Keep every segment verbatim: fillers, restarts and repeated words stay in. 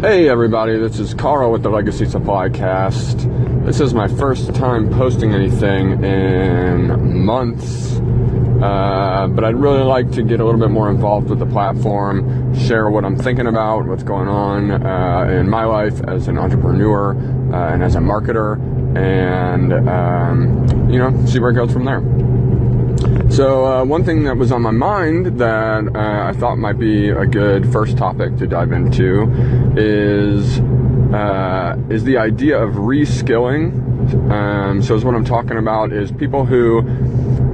Hey everybody, this is Carl with the Legacy Supply Cast. This is my first time posting anything in months, uh, but I'd really like to get a little bit more involved with the platform, share what I'm thinking about, what's going on uh, in my life as an entrepreneur uh, and as a marketer, and um, you know, see where it goes from there. So uh, one thing that was on my mind that uh, I thought might be a good first topic to dive into is uh, is the idea of reskilling. Um, so is what I'm talking about is people who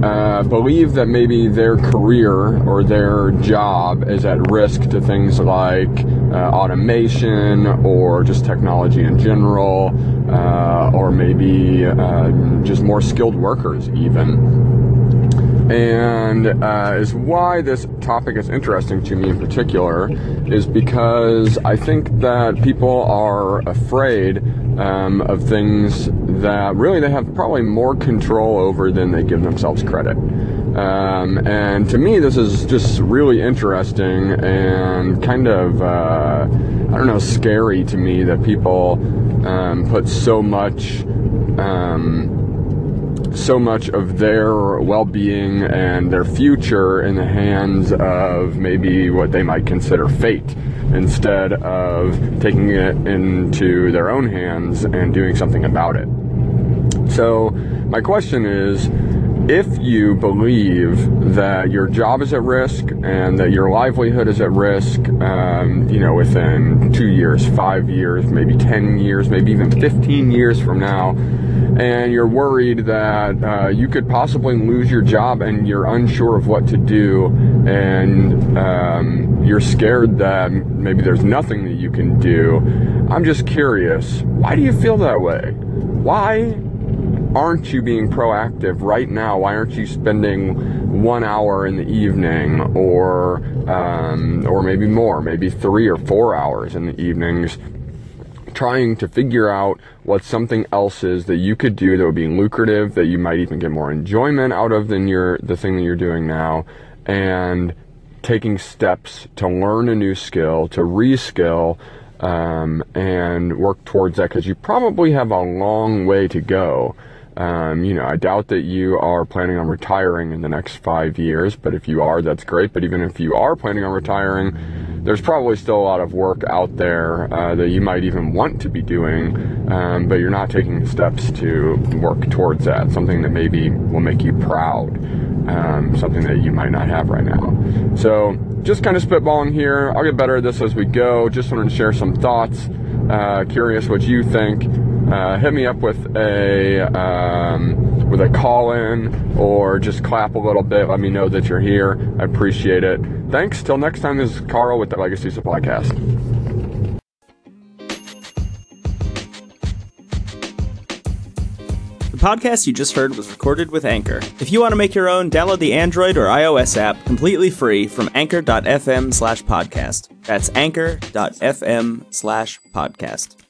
uh, believe that maybe their career or their job is at risk to things like uh, automation or just technology in general, uh, or maybe uh, just more skilled workers even. And uh, is why this topic is interesting to me in particular is because I think that people are afraid um, of things that really they have probably more control over than they give themselves credit. Um, and to me, this is just really interesting and kind of, uh, I don't know, scary to me that people um, put so much... Um, so much of their well-being and their future in the hands of maybe what they might consider fate, instead of taking it into their own hands and doing something about it. So my question is, if you believe that your job is at risk and that your livelihood is at risk, um, you know, within two years, five years, maybe ten years, maybe even fifteen years from now, and you're worried that uh, you could possibly lose your job and you're unsure of what to do, and um, you're scared that maybe there's nothing that you can do, I'm just curious, why do you feel that way? Why aren't you being proactive right now? Why aren't you spending one hour in the evening, or um, or maybe more, maybe three or four hours in the evenings, trying to figure out what something else is that you could do that would be lucrative, that you might even get more enjoyment out of than your the thing that you're doing now, and taking steps to learn a new skill, to reskill, um, and work towards that, because you probably have a long way to go. Um, you know, I doubt that you are planning on retiring in the next five years, but if you are, that's great. But even if you are planning on retiring, there's probably still a lot of work out there uh, that you might even want to be doing, um, but you're not taking the steps to work towards that, something that maybe will make you proud, um, something that you might not have right now. So just kind of spitballing here. I'll get better at this as we go. Just wanted to share some thoughts. Uh, curious what you think. Uh, hit me up with a um, with a call in, or just clap a little bit. Let me know that you're here. I appreciate it. Thanks. Till next time, this is Carl with the Legacy Supply Cast. The podcast you just heard was recorded with Anchor. If you want to make your own, download the Android or iOS app completely free from anchor dot f m slash podcast. That's anchor dot f m slash podcast.